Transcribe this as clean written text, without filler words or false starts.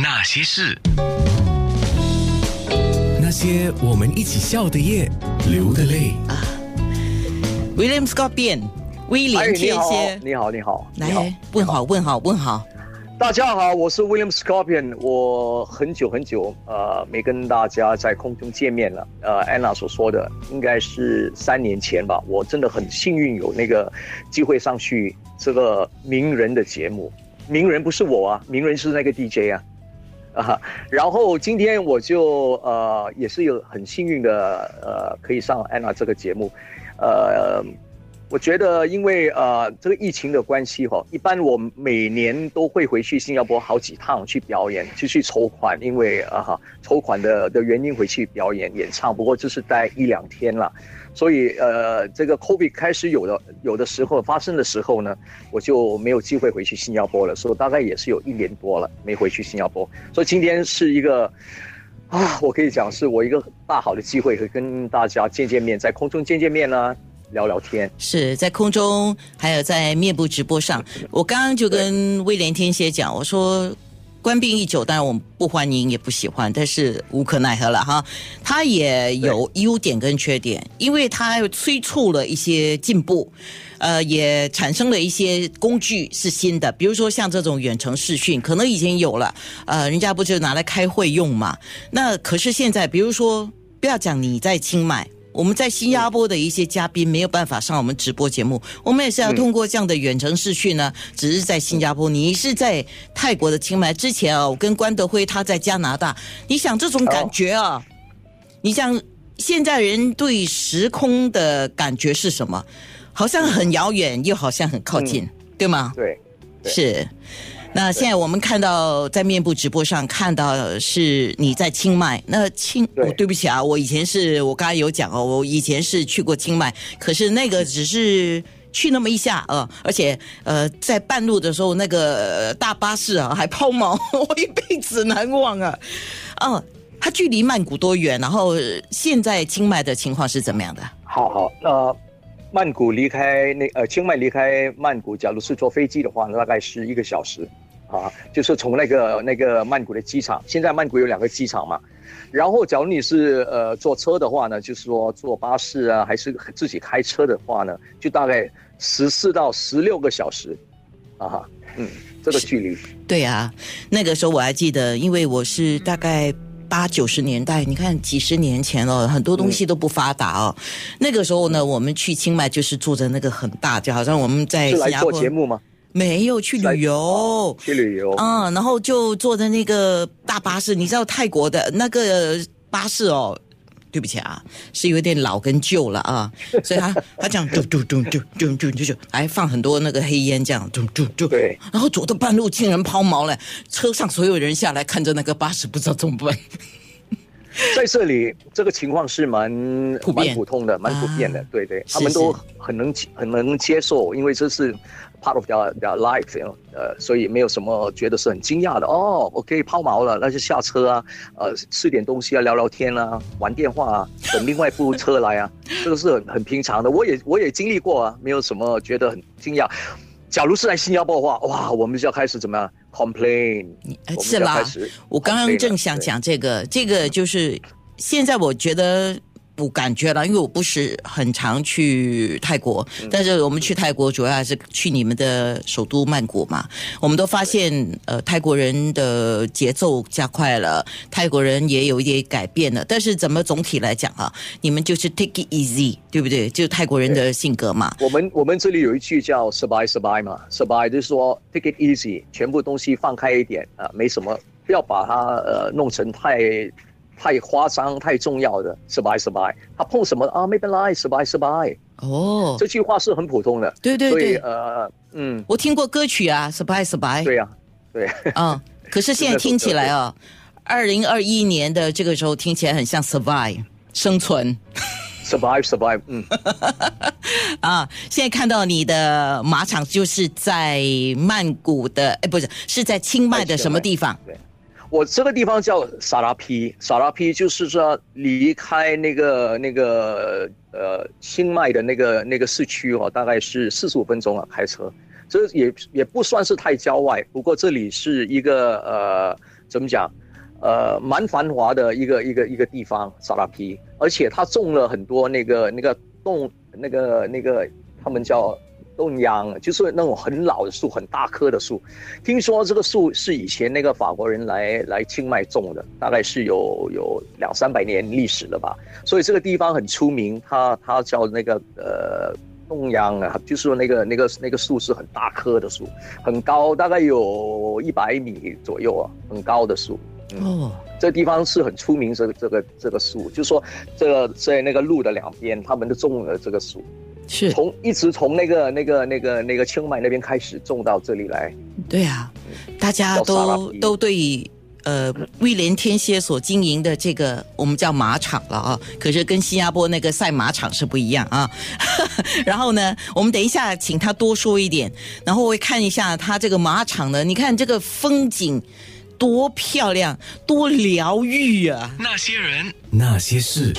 那些事，那些我们一起笑的夜，流的泪啊。William Scorpion， 威廉天蝎，你好，你好，来，问好，问好，问好。大家好，我是 William Scorpion， 我很久没跟大家在空中见面了。Anna 所说的应该是3年前吧，我真的很幸运有那个机会上去这个名人的节目。名人不是我啊，名人是那个 DJ 啊。然后今天我就也是有很幸运的可以上 Anna 这个节目。我觉得因为这个疫情的关系哈，一般我每年都会回去新加坡好几趟去表演，就去筹款，因为筹款的原因回去表演演唱，不过就是待1-2天了。所以这个 COVID 开始有的时候发生的时候呢，我就没有机会回去新加坡了，所以大概也是有1年多了没回去新加坡。所以今天是一个我可以讲是我一个大好的机会，可以跟大家见面，在空中见面啦。聊聊天，是在空中还有在面部直播上。我刚刚就跟威廉天蝎讲，我说官病已久，当然我们不欢迎也不喜欢，但是无可奈何了哈。他也有优点跟缺点，因为他催促了一些进步，也产生了一些工具是新的，比如说像这种远程视讯可能已经有了，人家不就拿来开会用嘛。那可是现在比如说不要讲你在清迈，我们在新加坡的一些嘉宾没有办法上我们直播节目，我们也是要通过这样的远程视讯呢，只是在新加坡。你是在泰国的清迈，之前我跟关德辉他在加拿大，你想这种感觉啊，你想现在人对时空的感觉是什么？好像很遥远，又好像很靠近，对吗？对，是。那现在我们看到在面部直播上看到是你在清迈，那对不起啊，我刚才有讲哦，我以前是去过清迈，可是那个只是去那么一下而且在半路的时候那个大巴士啊还抛锚，我一辈子难忘啊。它距离曼谷多远？然后现在清迈的情况是怎么样的？好，曼谷离开清迈离开曼谷，假如是坐飞机的话，大概是1个小时，就是从那个曼谷的机场。现在曼谷有2个机场嘛，然后假如你是坐车的话呢，就是说坐巴士啊，还是自己开车的话呢，就大概14到16个小时，这个距离。对啊，那个时候我还记得，因为我是大概。80-90年代，你看几十年前了，很多东西都不发达哦。那个时候呢，我们去清迈就是住着那个很大，就好像我们在新加坡。是来做节目吗？没有，去旅游。去旅游。然后就坐着那个大巴士，你知道泰国的那个巴士哦。对不起啊，是有点老跟旧了啊，所以他这样嘟嘟嘟嘟嘟嘟嘟，还放很多那个黑烟，这样嘟嘟嘟。对。然后走到半路竟然抛锚了，车上所有人下来看着那个巴士，不知道怎么办。在这里，这个情况是蛮普通的，蛮普遍的，对，他们都很能接受，因为这是 part of their life， 所以没有什么觉得是很惊讶的。OK， 抛锚了，那就下车啊，吃点东西啊，聊聊天啊，玩电话啊，等另外一部车来啊，这个是很平常的。我也经历过啊，没有什么觉得很惊讶。假如是在新加坡的话，哇，我们就要开始怎么样 complain？ 是啦，我刚刚正想讲这个就是现在我觉得我感觉了，因为我不是很常去泰国，但是我们去泰国主要还是去你们的首都曼谷嘛，我们都发现泰国人的节奏加快了，泰国人也有一点改变了，但是怎么总体来讲啊，你们就是 take it easy， 对不对？就是泰国人的性格嘛。我们这里有一句叫 survive 嘛 ，survive 就是说 take it easy， 全部东西放开一点啊，没什么，不要把它弄成太夸张、太重要的，失败。他碰什么啊？没本来失败。哦，这句话是很普通的。对。所以我听过歌曲啊，失败。对啊，对。可是现在听起来啊，2021年的这个时候听起来很像 survive 生存。survive， 现在看到你的马场就是在曼谷的，不是，是在清迈的什么地方？对。我这个地方叫 Sarapi， 就是说离开那个清迈的那个市区大概是45分钟啊，开车，这也不算是太郊外，不过这里是一个怎么讲，蛮繁华的一个地方Sarapi，而且他种了很多他们叫洞央，就是那种很老的树，很大棵的树。听说这个树是以前那个法国人来清迈种的，大概是有200-300年历史了吧。所以这个地方很出名，它叫洞央啊，就是说那个树是很大棵的树，很高，大概有100米左右啊，很高的树。哦，这地方是很出名，这个树，就是说在那个路的两边，他们都种了这个树，是一直从那个清迈那边开始种到这里来。对啊，大家都对。威廉天蝎所经营的这个我们叫马场了啊，可是跟新加坡那个赛马场是不一样啊。然后呢，我们等一下请他多说一点，然后会看一下他这个马场呢，你看这个风景多漂亮，多疗愈啊！那些人，那些事。